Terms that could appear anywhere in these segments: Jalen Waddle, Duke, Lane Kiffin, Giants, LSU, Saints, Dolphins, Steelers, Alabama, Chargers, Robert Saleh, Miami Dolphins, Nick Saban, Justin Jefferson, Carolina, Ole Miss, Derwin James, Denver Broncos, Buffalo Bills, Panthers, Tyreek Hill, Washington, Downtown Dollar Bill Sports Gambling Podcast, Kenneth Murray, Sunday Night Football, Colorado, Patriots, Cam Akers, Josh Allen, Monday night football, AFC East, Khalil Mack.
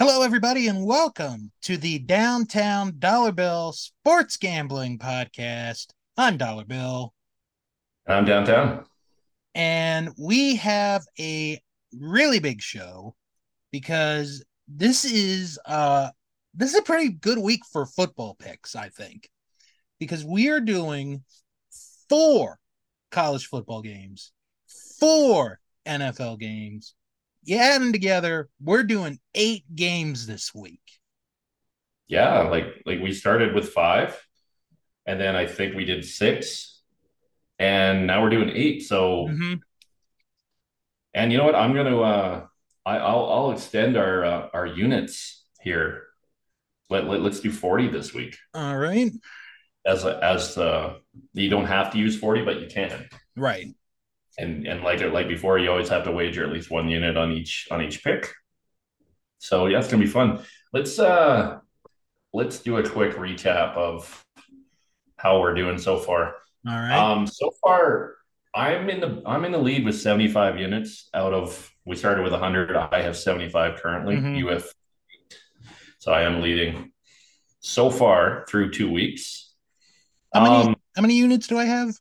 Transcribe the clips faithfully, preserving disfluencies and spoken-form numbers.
Hello, everybody, and welcome to the Downtown Dollar Bill Sports Gambling Podcast. I'm Dollar Bill. I'm Downtown. And we have a really big show because this is uh, this is a pretty good week for football picks, I think, because we are doing four college football games, four N F L games. You add them together, we're doing eight games this week. Yeah, like like we started with five, and then I think we did six, and now we're doing eight. So, mm-hmm. And you know what? I'm gonna uh, I, I'll I'll extend our uh, our units here. Let, let let's do forty this week. All right. As a, as uh, you don't have to use forty, but you can. Right. And and like like before, you always have to wager at least one unit on each on each pick. So yeah, it's gonna be fun. Let's uh let's do a quick recap of how we're doing so far. All right. Um, so far, I'm in the I'm in the lead with seventy-five units out of we started with one hundred. I have seventy-five currently. Mm-hmm. U F, so I am leading so far through two weeks. How many um, how many units do I have?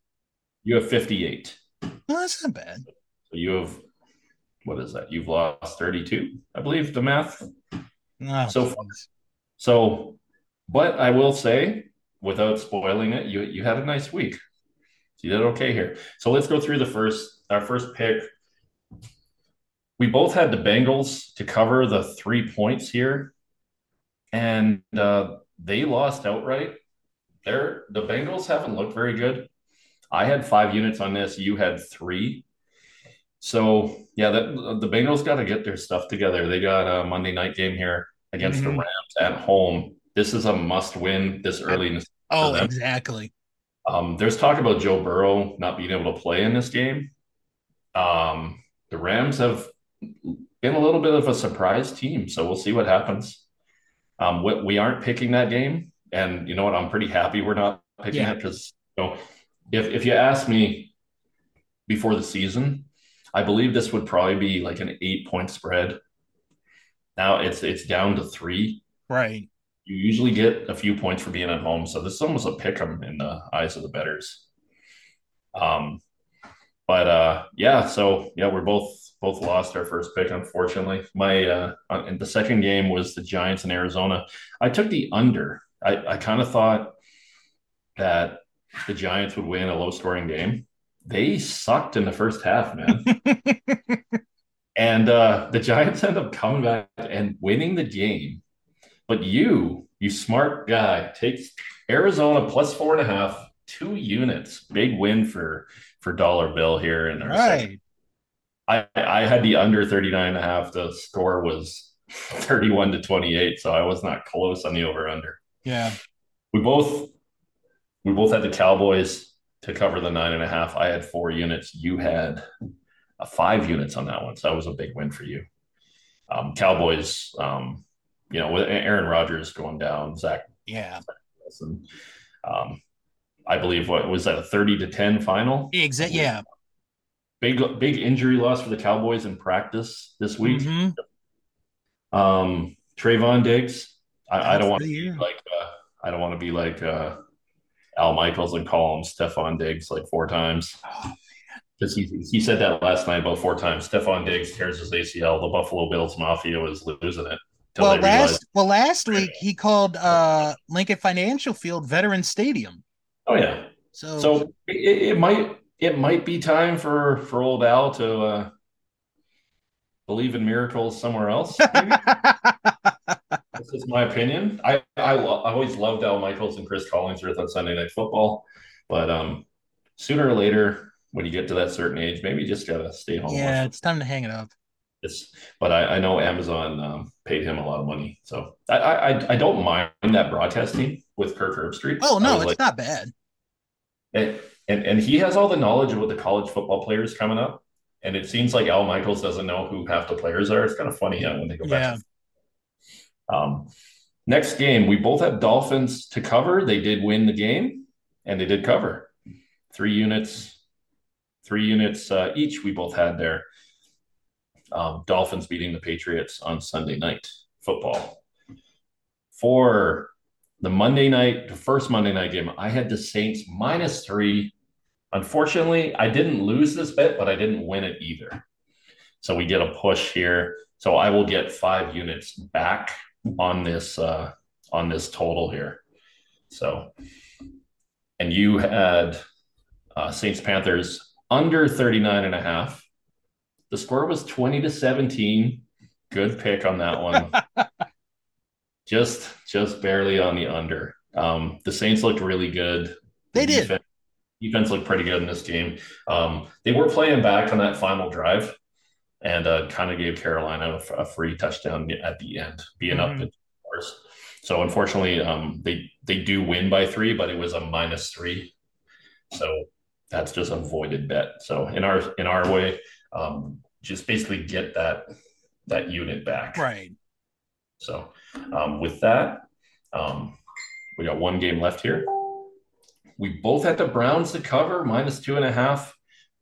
You have fifty-eight. Well, that's not bad. So you have, what is that? You've lost thirty-two, I believe, the math. Oh, so far. So, but I will say, without spoiling it, you you had a nice week. So you did okay here. So let's go through the first, our first pick. We both had the Bengals to cover the three points here. And uh, they lost outright. They're, the Bengals haven't looked very good. I had five units on this. You had three. So, yeah, that, the Bengals got to get their stuff together. They got a Monday night game here against mm-hmm. the Rams at home. This is a must-win this early in the season. Oh, exactly. Um, there's talk about Joe Burrow not being able to play in this game. Um, the Rams have been a little bit of a surprise team, so we'll see what happens. Um, we, we aren't picking that game, and you know what? I'm pretty happy we're not picking yeah. it because, you know, If if you ask me before the season, I believe this would probably be like an eight-point spread. Now it's it's down to three. Right. You usually get a few points for being at home, so this is almost a pick 'em in the eyes of the bettors. Um, but uh, yeah, so yeah, we're both both lost our first pick, unfortunately. My uh, and the second game was the Giants in Arizona. I took the under. I I kind of thought that the Giants would win a low-scoring game. They sucked in the first half, man. and uh, the Giants end up coming back and winning the game. But you, you smart guy, takes Arizona plus four and a half, two units. Big win for for Dollar Bill here. In our right. I, I had the under thirty-nine and a half. The score was thirty-one to twenty-eight, so I was not close on the over-under. Yeah. We both... We both had the Cowboys to cover the nine and a half. I had four units. You had uh, five units on that one. So that was a big win for you. Um, Cowboys, um, you know, with Aaron Rodgers going down, Zach. Yeah. Wilson, um, I believe what was that a thirty to ten final? Exactly. Yeah. Big, big injury loss for the Cowboys in practice this week. Mm-hmm. Um, Trayvon Diggs. I, I don't want to be like, uh, I don't want to be like, uh, Al Michaels and call him Stephon Diggs like four times. Because oh, he, he said that last night about four times. Stephon Diggs tears his A C L. The Buffalo Bills Mafia is losing it. Well last, well, last week he called uh, Lincoln Financial Field Veterans Stadium. Oh, yeah. So, so it, it might it might be time for, for old Al to uh, believe in miracles somewhere else. Maybe? This is my opinion. I I, lo- I always loved Al Michaels and Chris Collinsworth on Sunday Night Football, but um, sooner or later, when you get to that certain age, maybe you just gotta stay home. Yeah, it's time to hang it up. It's, but I, I know Amazon um, paid him a lot of money, so I I, I don't mind that broadcasting with Kirk Herbstreit. Oh no, it's like, not bad. And, and and he has all the knowledge of what the college football players coming up, and it seems like Al Michaels doesn't know who half the players are. It's kind of funny yeah, when they go back. Yeah. To- Um, next game, we both have Dolphins to cover. They did win the game, and they did cover. Three units, three units uh, each we both had there. Um, Dolphins beating the Patriots on Sunday night, Football. For the Monday night, the first Monday night game, I had the Saints minus three. Unfortunately, I didn't lose this bet, but I didn't win it either. So we get a push here. So I will get five units back on this uh, on this total here. So, and you had uh, Saints Panthers under thirty-nine and a half. The score was twenty to seventeen. Good pick on that one. just just barely on the under. Um, the Saints looked really good. They the did. Defense, defense looked pretty good in this game. Um, they were playing back on that final drive and uh, kind of gave Carolina a, a free touchdown at the end, being mm-hmm. up in scores. So, unfortunately, um, they, they do win by three, but it was a minus three. So, that's just a voided bet. So, in our in our way, um, just basically get that that unit back. Right. So, um, with that, um, we got one game left here. We both had the Browns to cover, minus two and a half.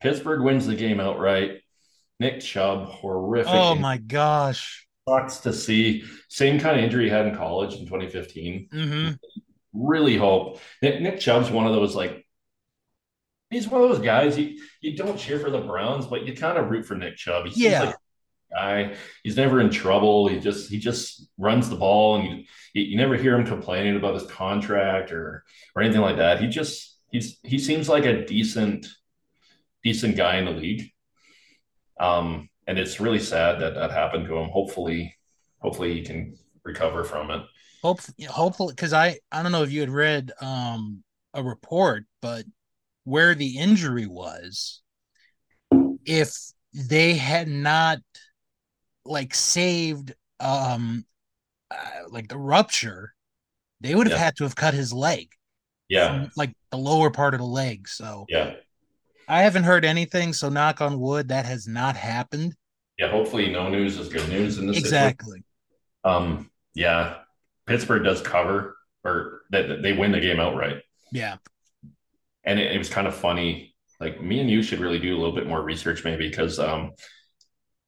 Pittsburgh wins the game outright. Nick Chubb, horrific. Oh, my gosh. Sucks to see. Same kind of injury he had in college in twenty fifteen. Mm-hmm. Really hope. Nick, Nick Chubb's one of those, like, he's one of those guys, you, you don't cheer for the Browns, but you kind of root for Nick Chubb. He's yeah. Like, guy. He's never in trouble. He just he just runs the ball, and you, you, you never hear him complaining about his contract or or anything like that. He just he's he seems like a decent decent guy in the league. Um, and it's really sad that that happened to him. Hopefully, hopefully he can recover from it. Hope, hopefully, because I I don't know if you had read um a report, but where the injury was, if they had not like saved um uh, like the rupture, they would have yeah. had to have cut his leg, yeah from, like the lower part of the leg. So yeah I haven't heard anything, so knock on wood that has not happened. Yeah hopefully no news is good news in this exactly situation. um yeah Pittsburgh does cover, or that they, they win the game outright. Yeah and it, it was kind of funny, like me and you should really do a little bit more research maybe, because um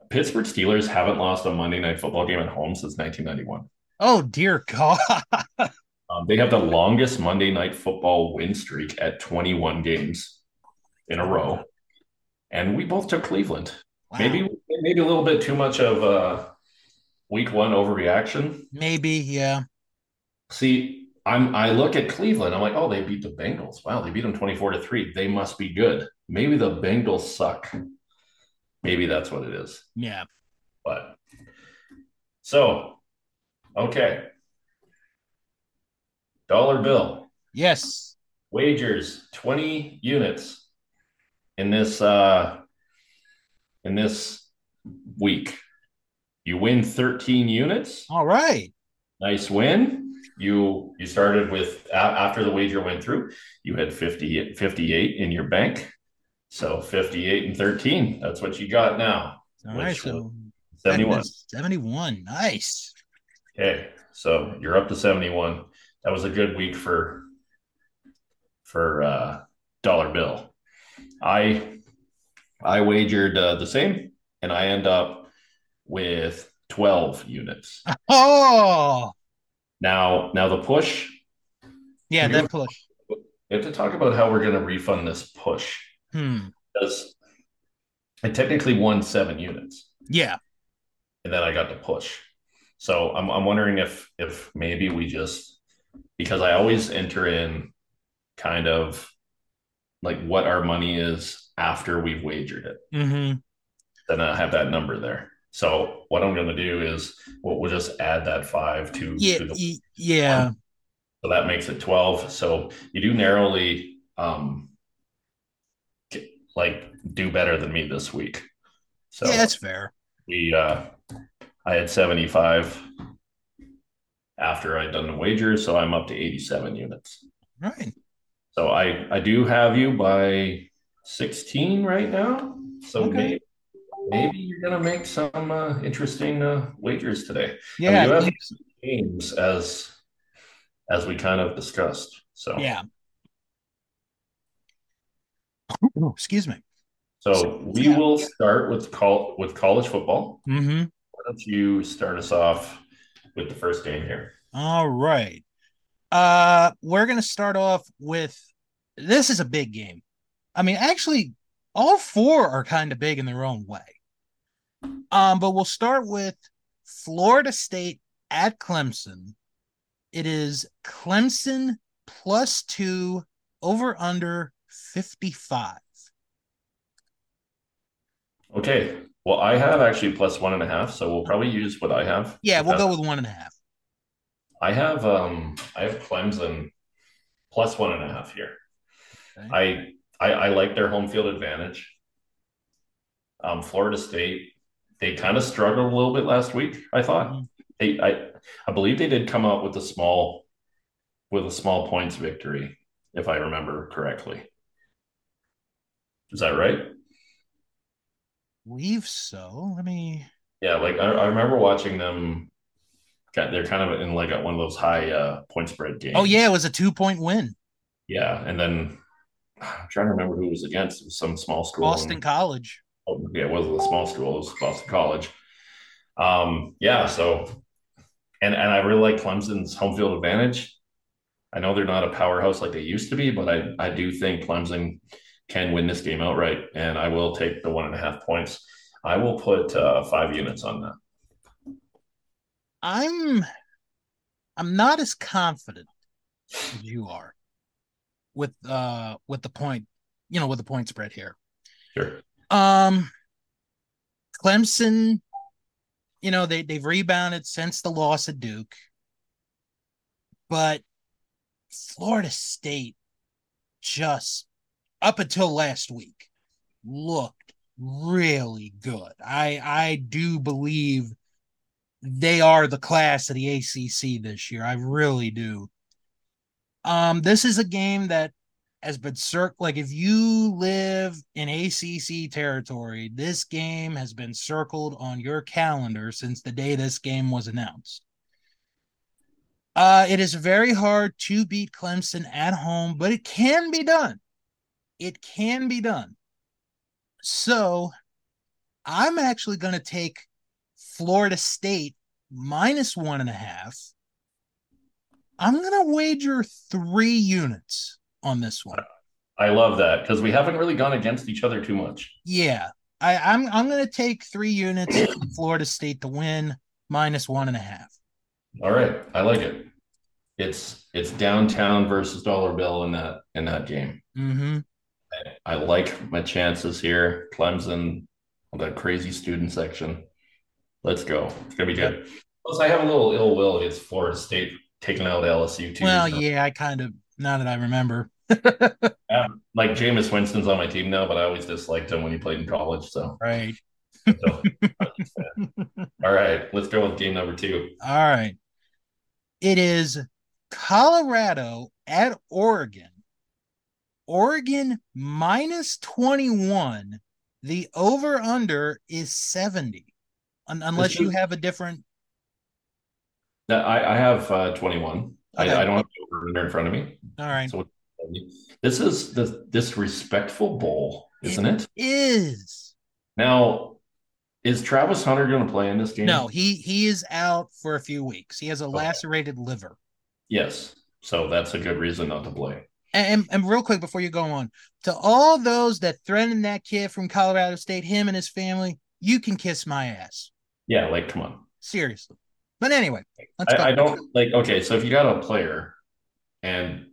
Pittsburgh Steelers haven't lost a Monday night football game at home since nineteen ninety-one. Oh, dear God. um, they have the longest Monday night football win streak at twenty-one games in a row. And we both took Cleveland. Wow. Maybe maybe a little bit too much of a week one overreaction. Maybe, yeah. See, I'm, I look at Cleveland. I'm like, oh, they beat the Bengals. Wow, they beat them twenty-four to three. They must be good. Maybe the Bengals suck. Maybe that's what it is. Yeah. But so, okay. Dollar bill. Yes. Wagers, twenty units in this uh, in this week. You win thirteen units. All right. Nice win. You you started with, after the wager went through, you had fifty, fifty-eight in your bank. So fifty-eight and thirteen, that's what you got now. All right, so seventy-one. seventy-one, nice. Okay, so you're up to seventy-one. That was a good week for for uh, dollar bill. I I wagered uh, the same, and I end up with twelve units. Oh! Now, now the push. Yeah, that push. We have to talk about how we're going to refund this push. Hmm. Because I technically won seven units. Yeah. And then I got to push. So I'm I'm wondering if if maybe we just, because I always enter in kind of like what our money is after we've wagered it. Mm-hmm. Then I have that number there. So what I'm going to do is we'll, we'll just add that five to, yeah, to the yeah. One. So that makes it twelve. So you do narrowly um like do better than me this week. So yeah, that's fair. We uh I had seventy-five after I'd done the wager, so I'm up to eighty-seven units. Right. So I I do have you by sixteen right now. So okay. maybe maybe you're gonna make some uh, interesting uh, wagers today. Yeah. And we do have some games as as we kind of discussed. So yeah. Excuse me. So we yeah. will start with col- with college football. Mm-hmm. Why don't you start us off with the first game here. All right. Uh, we're going to start off with, this is a big game. I mean, actually, all four are kind of big in their own way. Um, but we'll start with Florida State at Clemson. It is Clemson plus two, over under fifty-five. Okay. Well, I have actually plus one and a half, so we'll probably use what I have. Yeah, we'll go with one and a half. I have um, I have Clemson plus one and a half here. Okay. I, I I like their home field advantage. Um, Florida State, they kind of struggled a little bit last week, I thought. Mm-hmm. They, I I believe they did come out with a small with a small points victory, if I remember correctly. Is that right? I believe so. Let me. Yeah, like I, I remember watching them. Got, they're kind of in like a, one of those high uh, point spread games. Oh yeah, it was a two point win. Yeah, and then I'm trying to remember who it was against. It was some small school. Boston and, College. Oh yeah, it wasn't a small school. It was Boston College. Um, yeah. So, and and I really like Clemson's home field advantage. I know they're not a powerhouse like they used to be, but I, I do think Clemson can win this game outright, and I will take the one and a half points. I will put uh, five units on that. I'm I'm not as confident as you are with uh with the point, you know, with the point spread here. Sure. Um, Clemson, you know, they they've rebounded since the loss at Duke, but Florida State just up until last week looked really good. I I do believe they are the class of the A C C this year. I really do. Um, this is a game that has been circ- like if you live in A C C territory, this game has been circled on your calendar since the day this game was announced. Uh, it is very hard to beat Clemson at home, but it can be done. It can be done. So I'm actually going to take Florida State minus one and a half. I'm going to wager three units on this one. I love that because we haven't really gone against each other too much. Yeah, I, I'm, I'm going to take three units for Florida State to win minus one and a half. All right. I like it. It's it's downtown versus dollar bill in that in that game. Mm-hmm. I, I like my chances here. Clemson, the crazy student section. Let's go. It's going to be good. Plus, I have a little ill will against Florida State taking out L S U too. Well, so. yeah, I kind of, now that I remember. Yeah, like Jameis Winston's on my team now, but I always disliked him when he played in college. So Right. So, all right, let's go with game number two. All right. It is Colorado at Oregon. Oregon minus twenty-one. The over-under is seventy. Un- unless is, you have a different... No, I, I have uh, twenty-one. Okay. I, I don't have the over-under in front of me. All right. So this is the disrespectful bowl, isn't it? It is. Now... Is Travis Hunter going to play in this game? No, he he is out for a few weeks. He has a okay. lacerated liver. Yes, so that's a good reason not to play. And, and and real quick before you go on, to all those that threatened that kid from Colorado State, him and his family, you can kiss my ass. Yeah, like come on, seriously. But anyway, let's I, go. I don't like. Okay, so if you got a player, and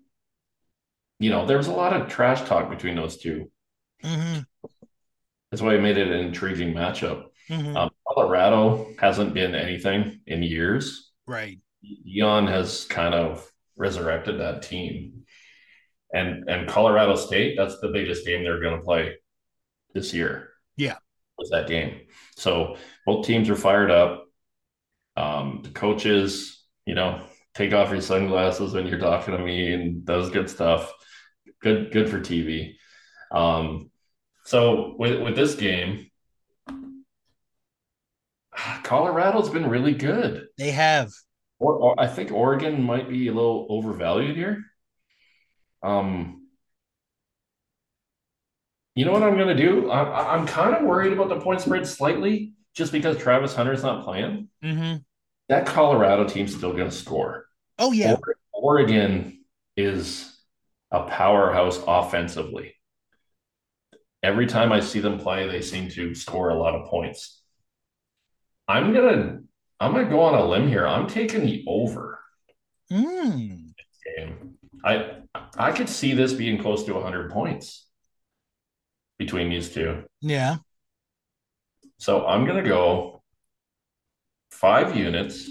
you know there was a lot of trash talk between those two. Mm-hmm. That's why I made it an intriguing matchup. Mm-hmm. Um, Colorado hasn't been anything in years. Right. Leon has kind of resurrected that team. And and Colorado State, that's the biggest game they're going to play this year. Yeah. Was that game. So both teams are fired up. Um, the coaches, you know, take off your sunglasses when you're talking to me and does good stuff. Good good for T V. Um, so with, with this game, Colorado's been really good. They have. Or, or I think Oregon might be a little overvalued here. Um, you know what I'm going to do? I'm, I'm kind of worried about the point spread slightly, just because Travis Hunter's not playing. Mm-hmm. that Colorado team's still going to score. Oh, yeah. Oregon is a powerhouse offensively. Every time I see them play, they seem to score a lot of points. I'm going to I'm gonna go on a limb here. I'm taking the over. Mm. Game. I I could see this being close to one hundred points between these two. Yeah. So I'm going to go five units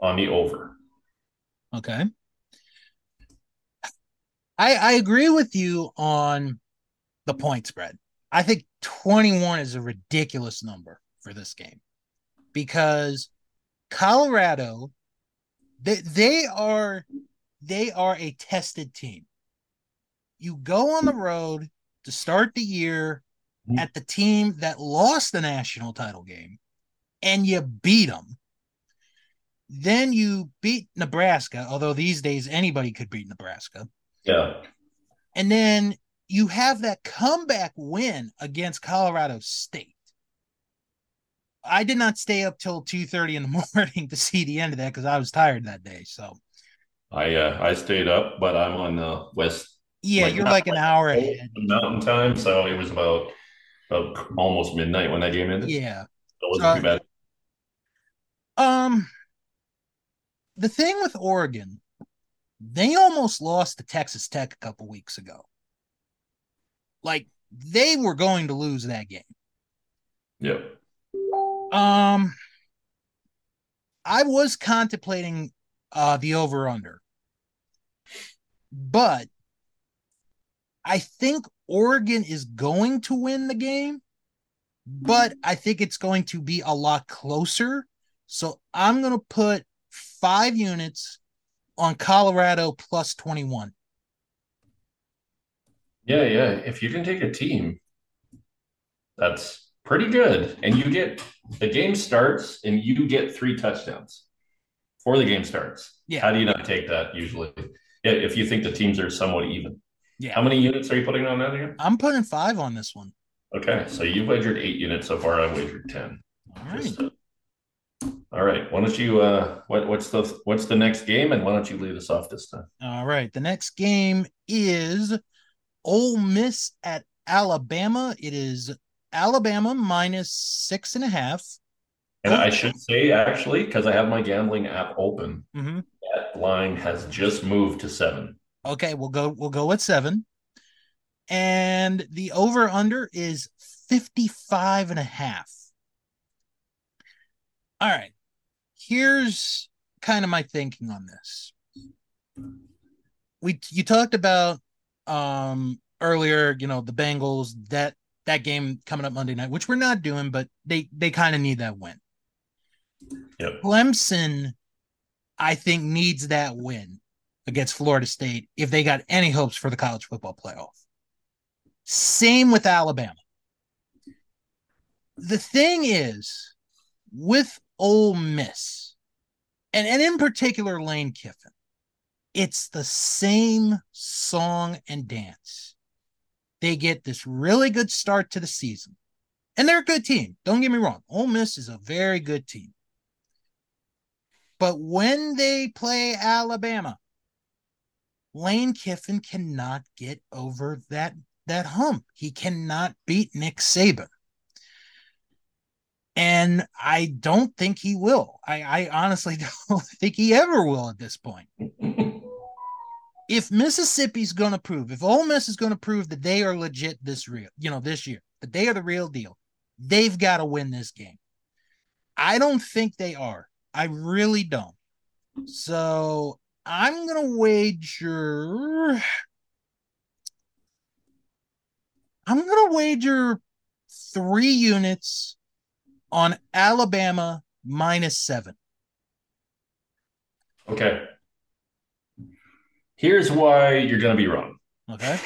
on the over. Okay. I I agree with you on the point spread. I think twenty-one is a ridiculous number for this game because Colorado, they, they are they are a tested team. You go on the road to start the year at the team that lost the national title game and you beat them. Then you beat Nebraska, although these days anybody could beat Nebraska. Yeah. And then you have that comeback win against Colorado State. I did not stay up till two thirty in the morning to see the end of that because I was tired that day. So I uh, I stayed up, but I'm on the west. Yeah, like, you're like an hour ahead. Mountain time, so it was about, about almost midnight when that game ended. Yeah. That wasn't so, too bad. Um, the thing with Oregon, they almost lost to Texas Tech a couple weeks ago. Like, they were going to lose that game. Yep. Um, I was contemplating uh, the over-under. But I think Oregon is going to win the game, but I think it's going to be a lot closer. So I'm going to put five units on Colorado plus twenty-one. Yeah, yeah. If you can take a team, that's pretty good. And you get the game starts and you get three touchdowns before the game starts. Yeah. How do you not take that usually? If you think the teams are somewhat even. Yeah. How many units are you putting on that again? I'm putting five on this one. Okay. So you've wagered eight units so far. I've wagered ten. All right. Just, uh, all right. Why don't you uh what what's the what's the next game and why don't you lead us off this time? All right. The next game is Ole Miss at Alabama. It is Alabama minus six and a half. And I should say actually, because I have my gambling app open, mm-hmm. that line has just moved to seven. Okay, we'll go we'll go with seven. And the over-under is fifty-five and a half. All right. Here's kind of my thinking on this. We you talked about um, earlier, you know, the Bengals, that that game coming up Monday night, which we're not doing, but they, they kind of need that win. Yep. Clemson, I think, needs that win against Florida State if they got any hopes for the college football playoff. Same with Alabama. The thing is, with Ole Miss, and, and in particular Lane Kiffin, it's the same song and dance. They get this really good start to the season. And they're a good team. Don't get me wrong. Ole Miss is a very good team. But when they play Alabama, Lane Kiffin cannot get over that, that hump. He cannot beat Nick Saban. And I don't think he will. I, I honestly don't think he ever will at this point. If Mississippi's going to prove, if Ole Miss is going to prove that they are legit this real, you know, this year, that they are the real deal, they've got to win this game. I don't think they are. I really don't. So I'm going to wager. I'm going to wager three units on Alabama minus seven. Okay. Here's why you're going to be wrong. Okay.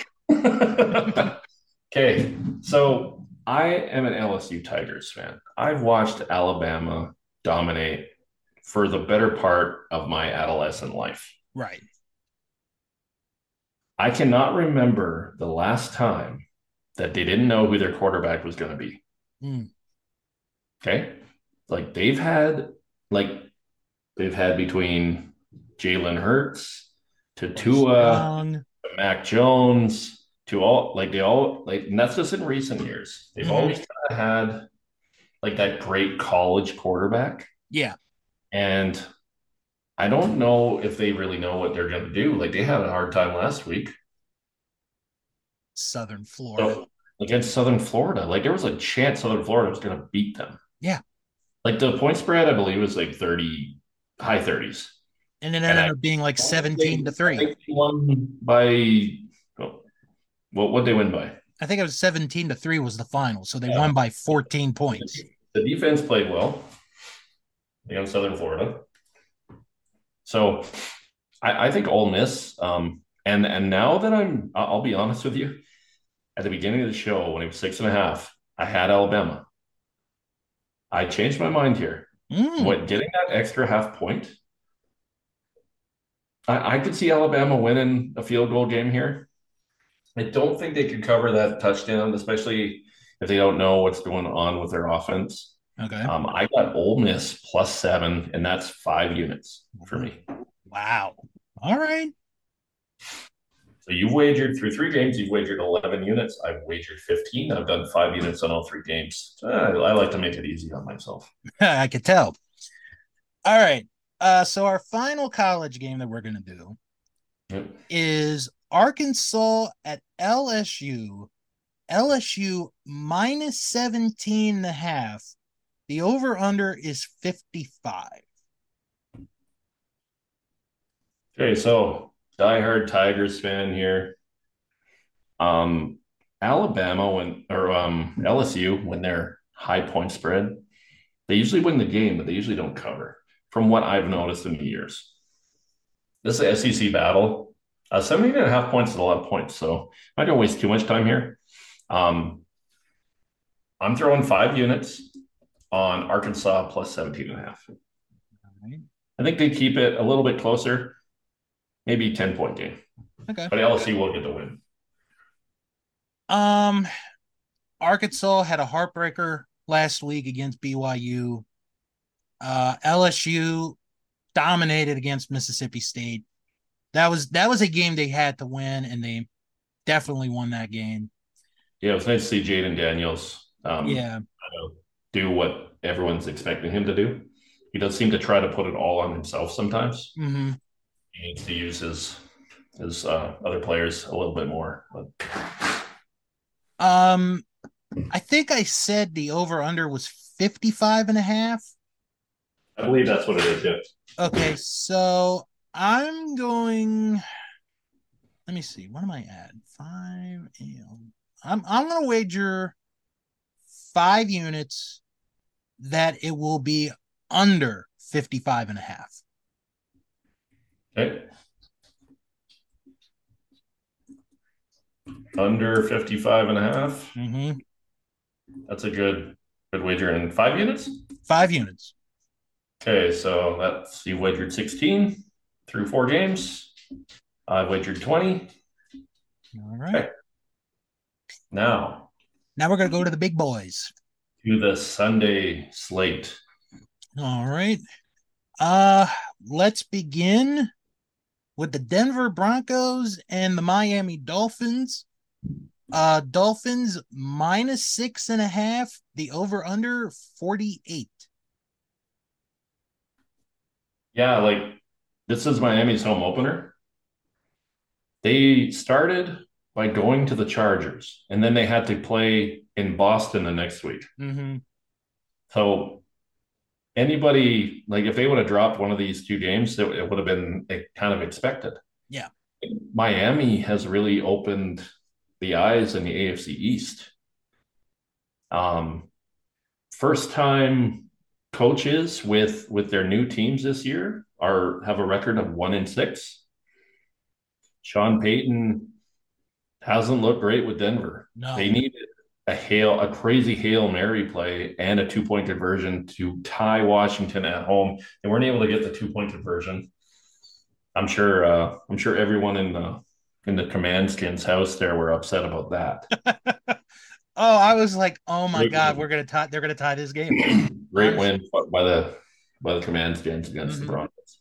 Okay. So I am an L S U Tigers fan. I've watched Alabama dominate for the better part of my adolescent life. Right. I cannot remember the last time that they didn't know who their quarterback was going to be. Mm. Okay. Like they've had like they've had between Jalen Hurts to Tua to Mac Jones to all, like they all, like, and that's just in recent years. They've mm-hmm. always kind of had like that great college quarterback. Yeah. And I don't know if they really know what they're going to do. Like, they had a hard time last week. Southern Florida. So, against Southern Florida. Like, there was a chance Southern Florida was going to beat them. Yeah. Like, the point spread, I believe, was like thirty, high thirties. And it ended and up I, being like seventeen to three. They won by, well, what did they win by? I think it was seventeen to three was the final. So they yeah. won by fourteen points. The defense played well against Southern Florida. So I, I think Ole Miss, um, and and now that I'm, I'll be honest with you, at the beginning of the show when it was six and a half, I had Alabama. I changed my mind here. Mm. What, getting that extra half point? I, I could see Alabama winning a field goal game here. I don't think they could cover that touchdown, especially if they don't know what's going on with their offense. Okay. Um, I got Ole Miss plus seven, and that's five units for me. Wow. All right. So you've wagered through three games. You've wagered eleven units. I've wagered fifteen. I've done five units on all three games. Uh, I like to make it easy on myself. I could tell. All right. Uh, so our final college game that we're going to do yep. is Arkansas at L S U. L S U minus seventeen and a half. The over-under is fifty-five. Okay, so diehard Tigers fan here. Um, Alabama when or um, L S U, when they're high point spread, they usually win the game, but they usually don't cover, from what I've noticed in the years. This is an S E C battle. Uh, seventeen and a half points is a lot of points, so I'm not going to waste too much time here. Um, I'm throwing five units on Arkansas plus seventeen and a half. All right. I think they keep it a little bit closer, maybe ten-point game. Okay. But L S U will get the win. Um, Arkansas had a heartbreaker last week against B Y U. Uh, L S U dominated against Mississippi State. That was that was a game they had to win, and they definitely won that game. Yeah, it was nice to see Jaden Daniels. Um, yeah. Uh, do what everyone's expecting him to do. He does seem to try to put it all on himself sometimes. Mm-hmm. He needs to use his his uh, other players a little bit more. But. Um, I think I said the over-under was fifty-five and a half. I believe that's what it is, yeah. Okay, so I'm going – let me see. What am I at? Five – I'm, I'm going to wager five units – that it will be under fifty-five and a half. Okay. Under fifty-five and a half. Mm-hmm. That's a good good wager. And five units? Five units. Okay, so that's, you wagered sixteen through four games. I've wagered twenty. All right. Okay. Now. Now we're going to go to the big boys. To the Sunday slate. All right. Uh, let's begin with the Denver Broncos and the Miami Dolphins. Uh, Dolphins minus six and a half. The over-under forty-eight. Yeah, like this is Miami's home opener. They started by going to the Chargers, and then they had to play in Boston the next week. Mm-hmm. So anybody, like if they would have dropped one of these two games, it, it would have been kind of expected. Yeah. Miami has really opened the eyes in the A F C East. Um, first time coaches with, with their new teams this year are, have a record of one and six. Sean Payton hasn't looked great with Denver. No. They needed a hail, a crazy Hail Mary play and a two-point conversion to tie Washington at home. They weren't able to get the two-point conversion. I'm sure uh, I'm sure everyone in the in the command skin's house there were upset about that. Oh, I was like, oh my great God, win. We're gonna tie they're gonna tie this game. Great win by the by the command against mm-hmm. the Broncos.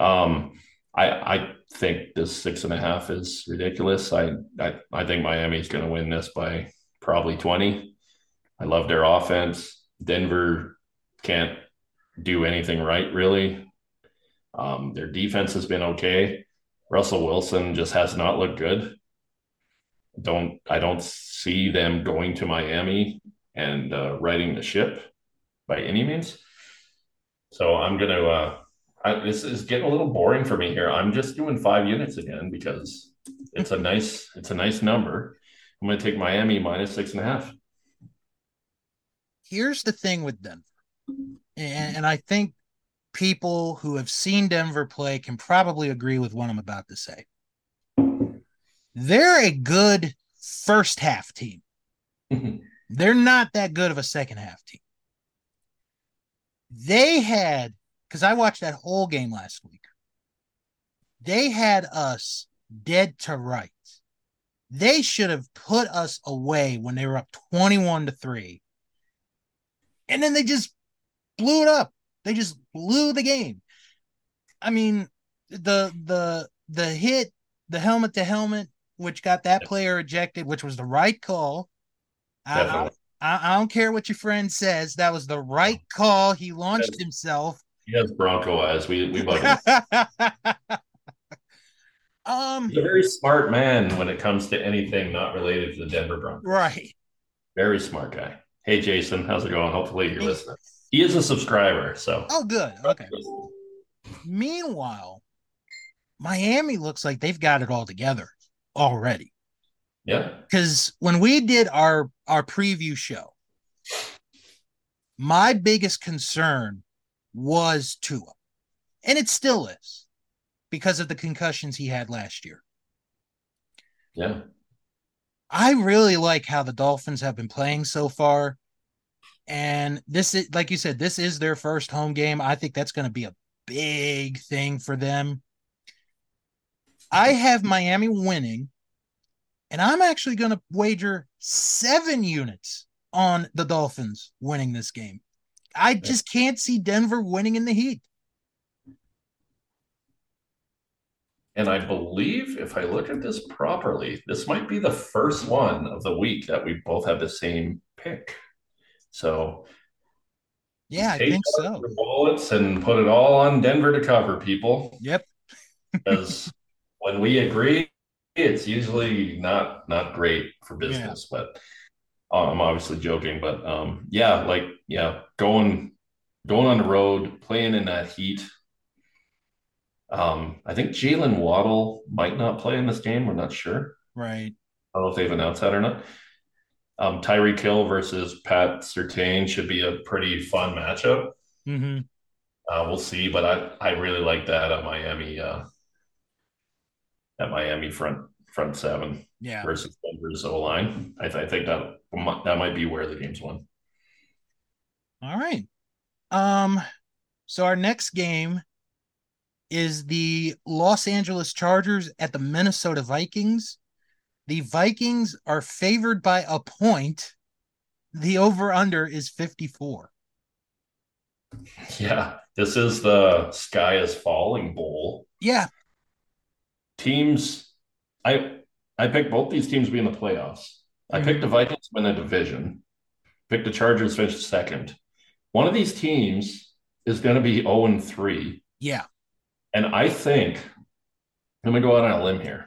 Um, I, I think this six and a half is ridiculous. I, I, I think Miami's going to win this by probably twenty. I love their offense. Denver can't do anything right, really. Um, their defense has been okay. Russell Wilson just has not looked good. Don't I don't see them going to Miami and uh, riding the ship by any means. So I'm going to uh, – I, this is getting a little boring for me here. I'm just doing five units again because it's a nice it's a nice number. I'm going to take Miami minus six and a half. Here's the thing with Denver, and, and I think people who have seen Denver play can probably agree with what I'm about to say. They're a good first half team. They're not that good of a second half team. They had, because I watched that whole game last week, they had us dead to rights. They should have put us away when they were up twenty-one to three. And then they just blew it up. They just blew the game. I mean, the the the hit, the helmet to helmet, which got that player ejected, which was the right call. I, I, I don't care what your friend says. That was the right call. He launched yes. himself. He has Bronco eyes. We we bug him. um, He's a very smart man when it comes to anything not related to the Denver Broncos. Right. Very smart guy. Hey, Jason, how's it going? Hopefully you're listening. He is a subscriber, so. Oh, good. Okay. Meanwhile, Miami looks like they've got it all together already. Yeah. Because when we did our, our preview show, my biggest concern was Tua. And it still is because of the concussions he had last year. Yeah. I really like how the Dolphins have been playing so far. And this is, like you said, this is their first home game. I think that's going to be a big thing for them. I have Miami winning. And I'm actually going to wager seven units on the Dolphins winning this game. I just can't see Denver winning in the heat. And I believe if I look at this properly, this might be the first one of the week that we both have the same pick. So yeah, I think so. Bullets and put it all on Denver to cover, people. Yep. Because when we agree, it's usually not not great for business, yeah. but uh, I'm obviously joking. But um, yeah, like yeah, going going on the road, playing in that heat. Um, I think Jalen Waddle might not play in this game. We're not sure. Right. I don't know if they've announced that or not. Um, Tyreek Hill versus Pat Surtain should be a pretty fun matchup. Mm-hmm. Uh, we'll see, but I, I really like that at Miami. Uh, At Miami front front seven yeah. versus Denver's O line, I, th- I think that that might be where the game's won. All right, um, so our next game is the Los Angeles Chargers at the Minnesota Vikings. The Vikings are favored by a point. The over under is fifty-four. Yeah, this is the sky is falling bowl. Yeah. Teams, I I picked both these teams to be in the playoffs. I mm-hmm. picked the Vikings to win the division. Picked the Chargers finish second. One of these teams is going to be oh and three. Yeah. And I think, I'm going to go out on a limb here.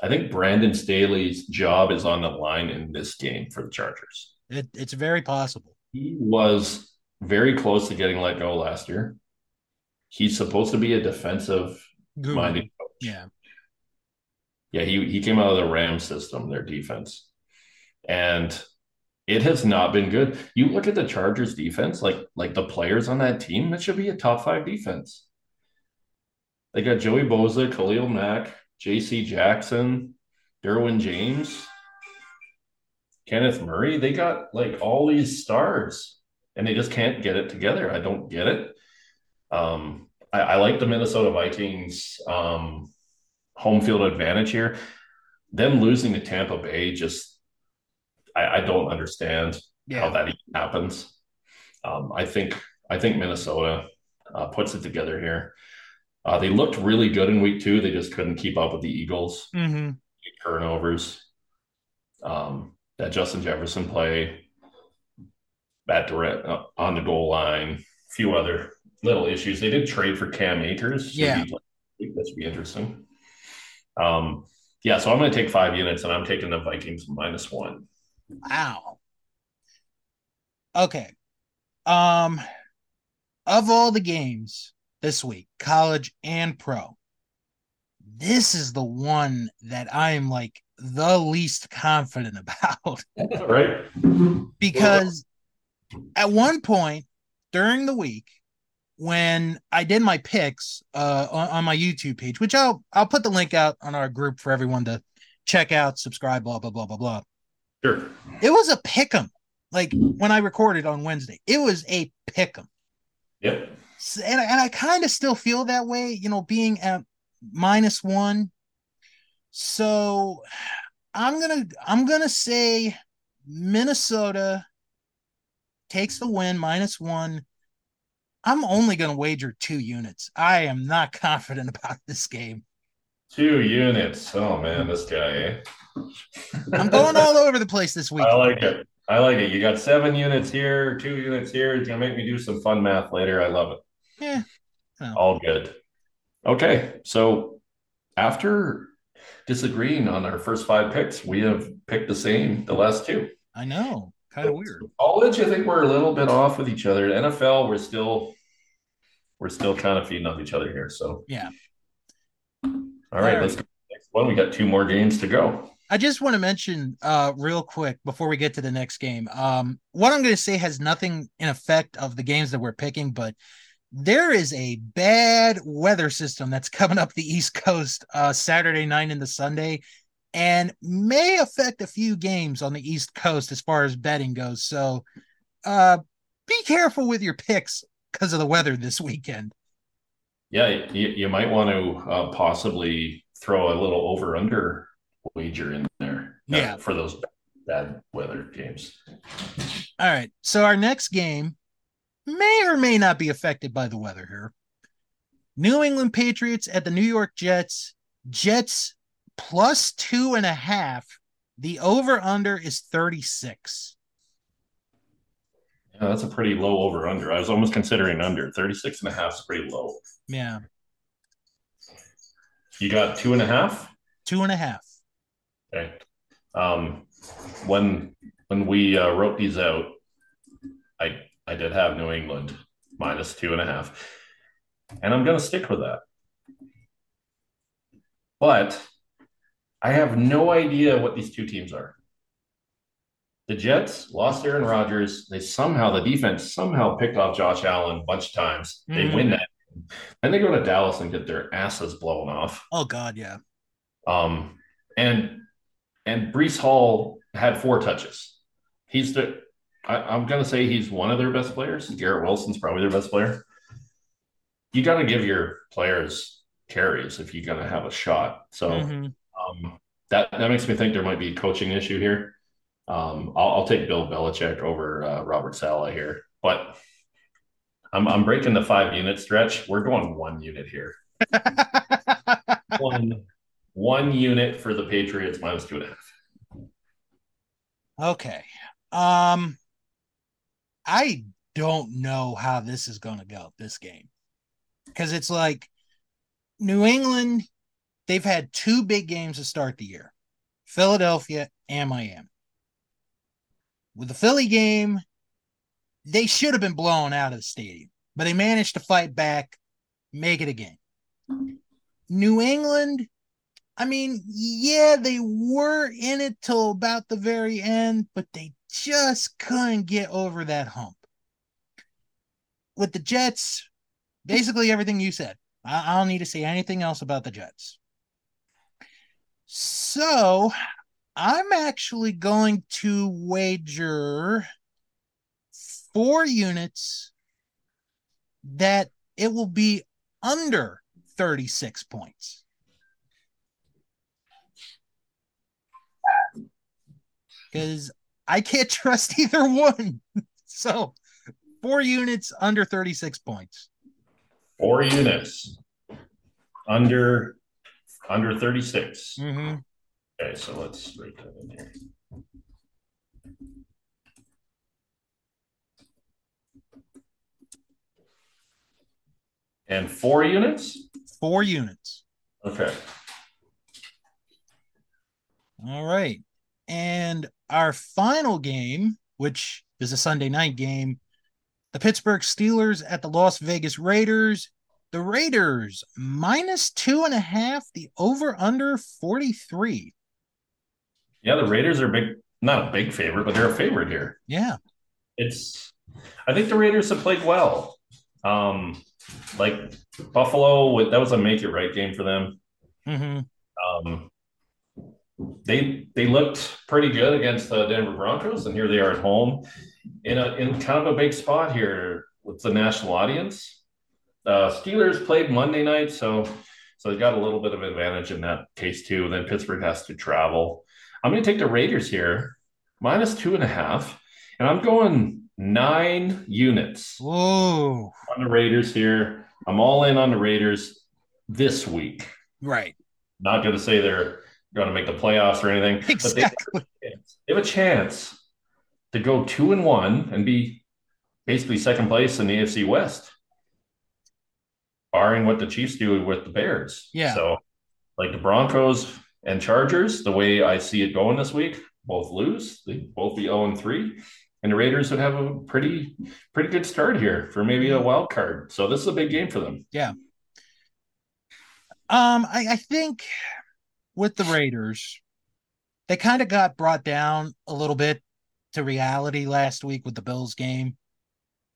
I think Brandon Staley's job is on the line in this game for the Chargers. It, it's very possible. He was very close to getting let go last year. He's supposed to be a defensive-minded coach. Yeah. Yeah, he, he came out of the Rams system, their defense. And it has not been good. You look at the Chargers defense, like like the players on that team, that should be a top five defense. They got Joey Bosa, Khalil Mack, J C Jackson, Derwin James, Kenneth Murray. They got like all these stars and they just can't get it together. I don't get it. Um I, I like the Minnesota Vikings um, home field advantage here. Them losing to Tampa Bay, just I, I don't understand yeah. how that even happens. Um, I think I think Minnesota uh, puts it together here. Uh, they looked really good in week two. They just couldn't keep up with the Eagles. Mm-hmm. Turnovers, um, that Justin Jefferson play, that direct uh, on the goal line, a few other little issues. They did trade for Cam Akers. Yeah. That should be interesting. Um, yeah, so I'm going to take five units, and I'm taking the Vikings minus one. Wow. Okay. Um, of all the games this week, college and pro, this is the one that I am like the least confident about. Right. Because at one point during the week, when I did my picks uh, on, on my YouTube page, which I'll I'll put the link out on our group for everyone to check out, subscribe, blah, blah, blah, blah, blah. Sure. It was a pick'em. Like when I recorded on Wednesday, it was a pick'em. Yep. And, and I kind of still feel that way, you know, being at minus one. So I'm gonna I'm gonna say Minnesota takes the win minus one. I'm only gonna wager two units. I am not confident about this game. Two units. Oh man, this guy. Eh? I'm going all over the place this week. I like it. I like it. You got seven units here, two units here. It's gonna make me do some fun math later. I love it. Yeah. Oh. All good. Okay, so after disagreeing on our first five picks, we have picked the same, the last two. I know, kind of weird. College, I think we're a little bit off with each other. N F L, we're still, we're still kind of feeding off each other here. So yeah. All right, let's go to the next one. We got two more games to go. I just want to mention uh, real quick before we get to the next game. Um, what I'm going to say has nothing in effect of the games that we're picking, but there is a bad weather system that's coming up the East Coast uh, Saturday night into Sunday and may affect a few games on the East Coast as far as betting goes. So uh, be careful with your picks because of the weather this weekend. Yeah, you, you might want to uh, possibly throw a little over-under wager in there uh, yeah. for those bad weather games. All right, so our next game may or may not be affected by the weather here. New England Patriots at the New York Jets. Jets plus two and a half. The over-under is thirty-six. Yeah, that's a pretty low over-under. I was almost considering under. thirty-six and a half is pretty low. Yeah. You got two and a half? Two and a half. Okay. Um, when when we uh, wrote these out, I... I did have New England minus two and a half, and I'm going to stick with that. But I have no idea what these two teams are. The Jets lost Aaron Rodgers. They somehow, the defense somehow picked off Josh Allen a bunch of times. They mm-hmm. win that. Then they go to Dallas and get their asses blown off. Oh, God, yeah. Um, and and Breece Hall had four touches. He's the... I, I'm going to say he's one of their best players. Garrett Wilson's probably their best player. You got to give your players carries if you're going to have a shot. So mm-hmm. um, that, that makes me think there might be a coaching issue here. Um, I'll, I'll take Bill Belichick over uh, Robert Saleh here. But I'm, I'm breaking the five-unit stretch. We're going one unit here. one, one unit for the Patriots minus two and a half. Okay. Um. I don't know how this is going to go, this game. Because it's like New England, they've had two big games to start the year. Philadelphia and Miami. With the Philly game, they should have been blown out of the stadium. But they managed to fight back, make it a game. New England, I mean, yeah, they were in it till about the very end, but they just couldn't get over that hump. With the Jets, basically everything you said. I, I don't need to say anything else about the Jets. So I'm actually going to wager four units that it will be under thirty-six points. Because I can't trust either one. So, Four units under thirty-six points. Four units under under thirty-six. Mm-hmm. Okay, so let's write that in here. And four units? Four units. Okay. All right. And our final game, which is a Sunday night game, the Pittsburgh Steelers at the Las Vegas Raiders. The Raiders, minus two and a half, the over-under forty-three. Yeah, the Raiders are big, not a big favorite, but they're a favorite here. Yeah. It's, I think the Raiders have played well. Um, like Buffalo, that was a make it right game for them. Mm-hmm. Um, they they looked pretty good against the Denver Broncos, and here they are at home in a in kind of a big spot here with the national audience. Uh, Steelers played Monday night, so so they got a little bit of advantage in that case too. And then Pittsburgh has to travel. I'm going to take the Raiders here, minus two and a half, and I'm going nine units. Whoa. On the Raiders here. I'm all in on the Raiders this week. Right. Not going to say they're going to make the playoffs or anything. Exactly. But they, have they have a chance to go two and one and be basically second place in the A F C West, barring what the Chiefs do with the Bears. Yeah. So, like the Broncos and Chargers, the way I see it going this week, both lose. They both be oh and three. And the Raiders would have a pretty pretty good start here for maybe a wild card. So this is a big game for them. Yeah. Um, I, I think with the Raiders, they kind of got brought down a little bit to reality last week with the Bills game.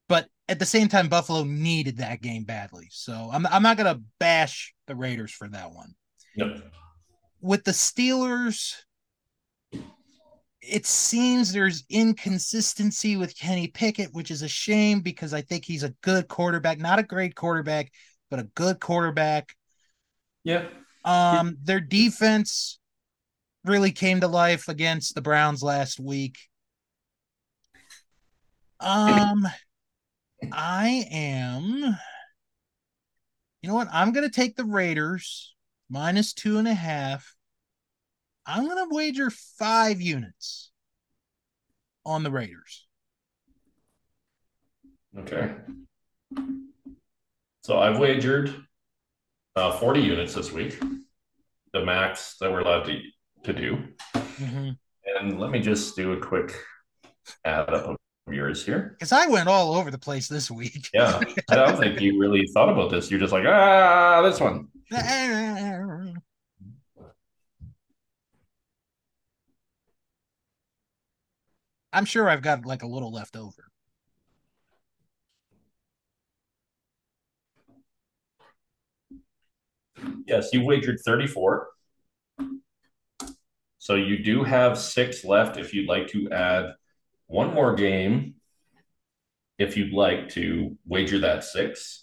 But at the same time, Buffalo needed that game badly. So I'm, I'm not going to bash the Raiders for that one. Yep. With the Steelers, it seems there's inconsistency with Kenny Pickett, which is a shame because I think he's a good quarterback, not a great quarterback, but a good quarterback. Yeah. Um, their defense really came to life against the Browns last week. Um, I am, you know what? I'm going to take the Raiders minus two and a half. I'm going to wager five units on the Raiders. Okay. So I've wagered uh, forty units this week, the max that we're allowed to, to do. Mm-hmm. And let me just do a quick add up of yours here. Because I went all over the place this week. Yeah. I don't think you really thought about this. You're just like, ah, this one. I'm sure I've got like a little left over. Yes, you wagered thirty-four. So you do have six left if you'd like to add one more game, if you'd like to wager that six.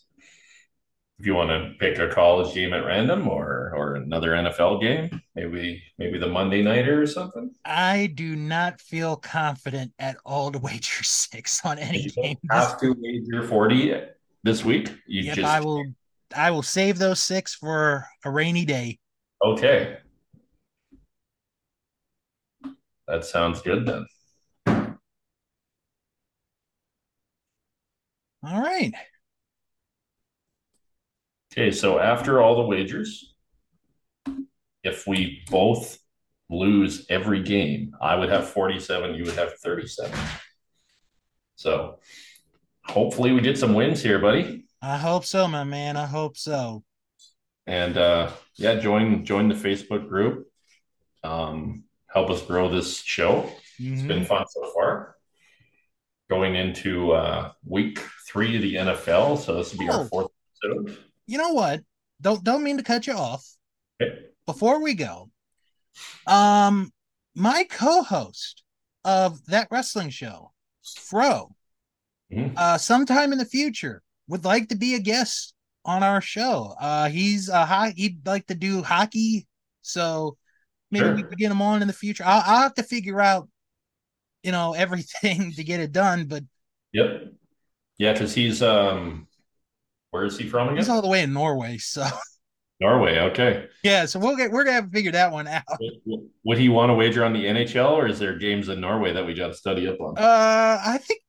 If you want to pick a college game at random or or another N F L game, maybe maybe the Monday nighter or something. I do not feel confident at all to wager six on any you game. You have to wager forty this week. You yep, just I will I will save those six for a rainy day. Okay. That sounds good then. All right. Okay, so after all the wagers, if we both lose every game, I would have forty-seven, you would have thirty-seven. So hopefully we get some wins here, buddy. I hope so, my man. I hope so. And uh, yeah, join join the Facebook group. Um, help us grow this show. Mm-hmm. It's been fun so far. Going into uh, week three of the N F L, so this will be oh. our fourth episode. You know what? Don't don't mean to cut you off. Before we go, um, my co-host of that wrestling show, Fro, mm-hmm. uh, sometime in the future would like to be a guest on our show. Uh, he's a ho- he'd like to do hockey, so maybe sure. we could get him on in the future. I'll, I'll have to figure out, you know, everything to get it done. But yep, Yeah, because he's um, where is he from again? He's all the way in Norway. So Norway, okay. Yeah, so we'll get we're gonna have to figure that one out. Would, would he want to wager on the N H L, or is there games in Norway that we got to study up on? Uh, I think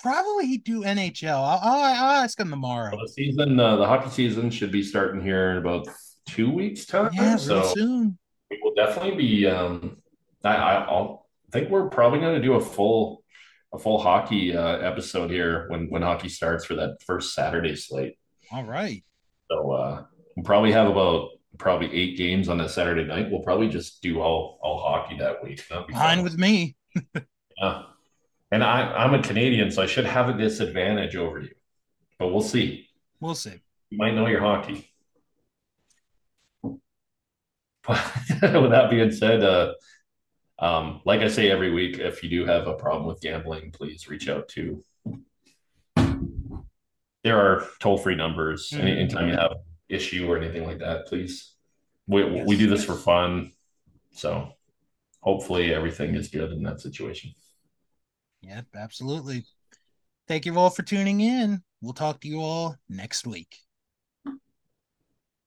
probably he'd do N H L. I'll, I'll, I'll ask him tomorrow. Well, the season, uh, the hockey season, should be starting here in about two weeks' time. Yeah, so real soon. It will definitely be. Um, I, I'll, I think we're probably going to do a full. A full hockey uh, episode here when, when hockey starts for that first Saturday slate. All right. So uh, we'll probably have about probably eight games on that Saturday night. We'll probably just do all, all hockey that week. Fine with me. Yeah. And I, I'm a Canadian, so I should have a disadvantage over you. But we'll see. We'll see. You might know your hockey. With that being said, uh, Um, like I say every week, if you do have a problem with gambling, please reach out to. There are toll-free numbers. Mm-hmm. Any, anytime you have an issue or anything like that, please. We yes. we do this for fun, so hopefully everything is good in that situation. Yep, absolutely. Thank you all for tuning in. We'll talk to you all next week.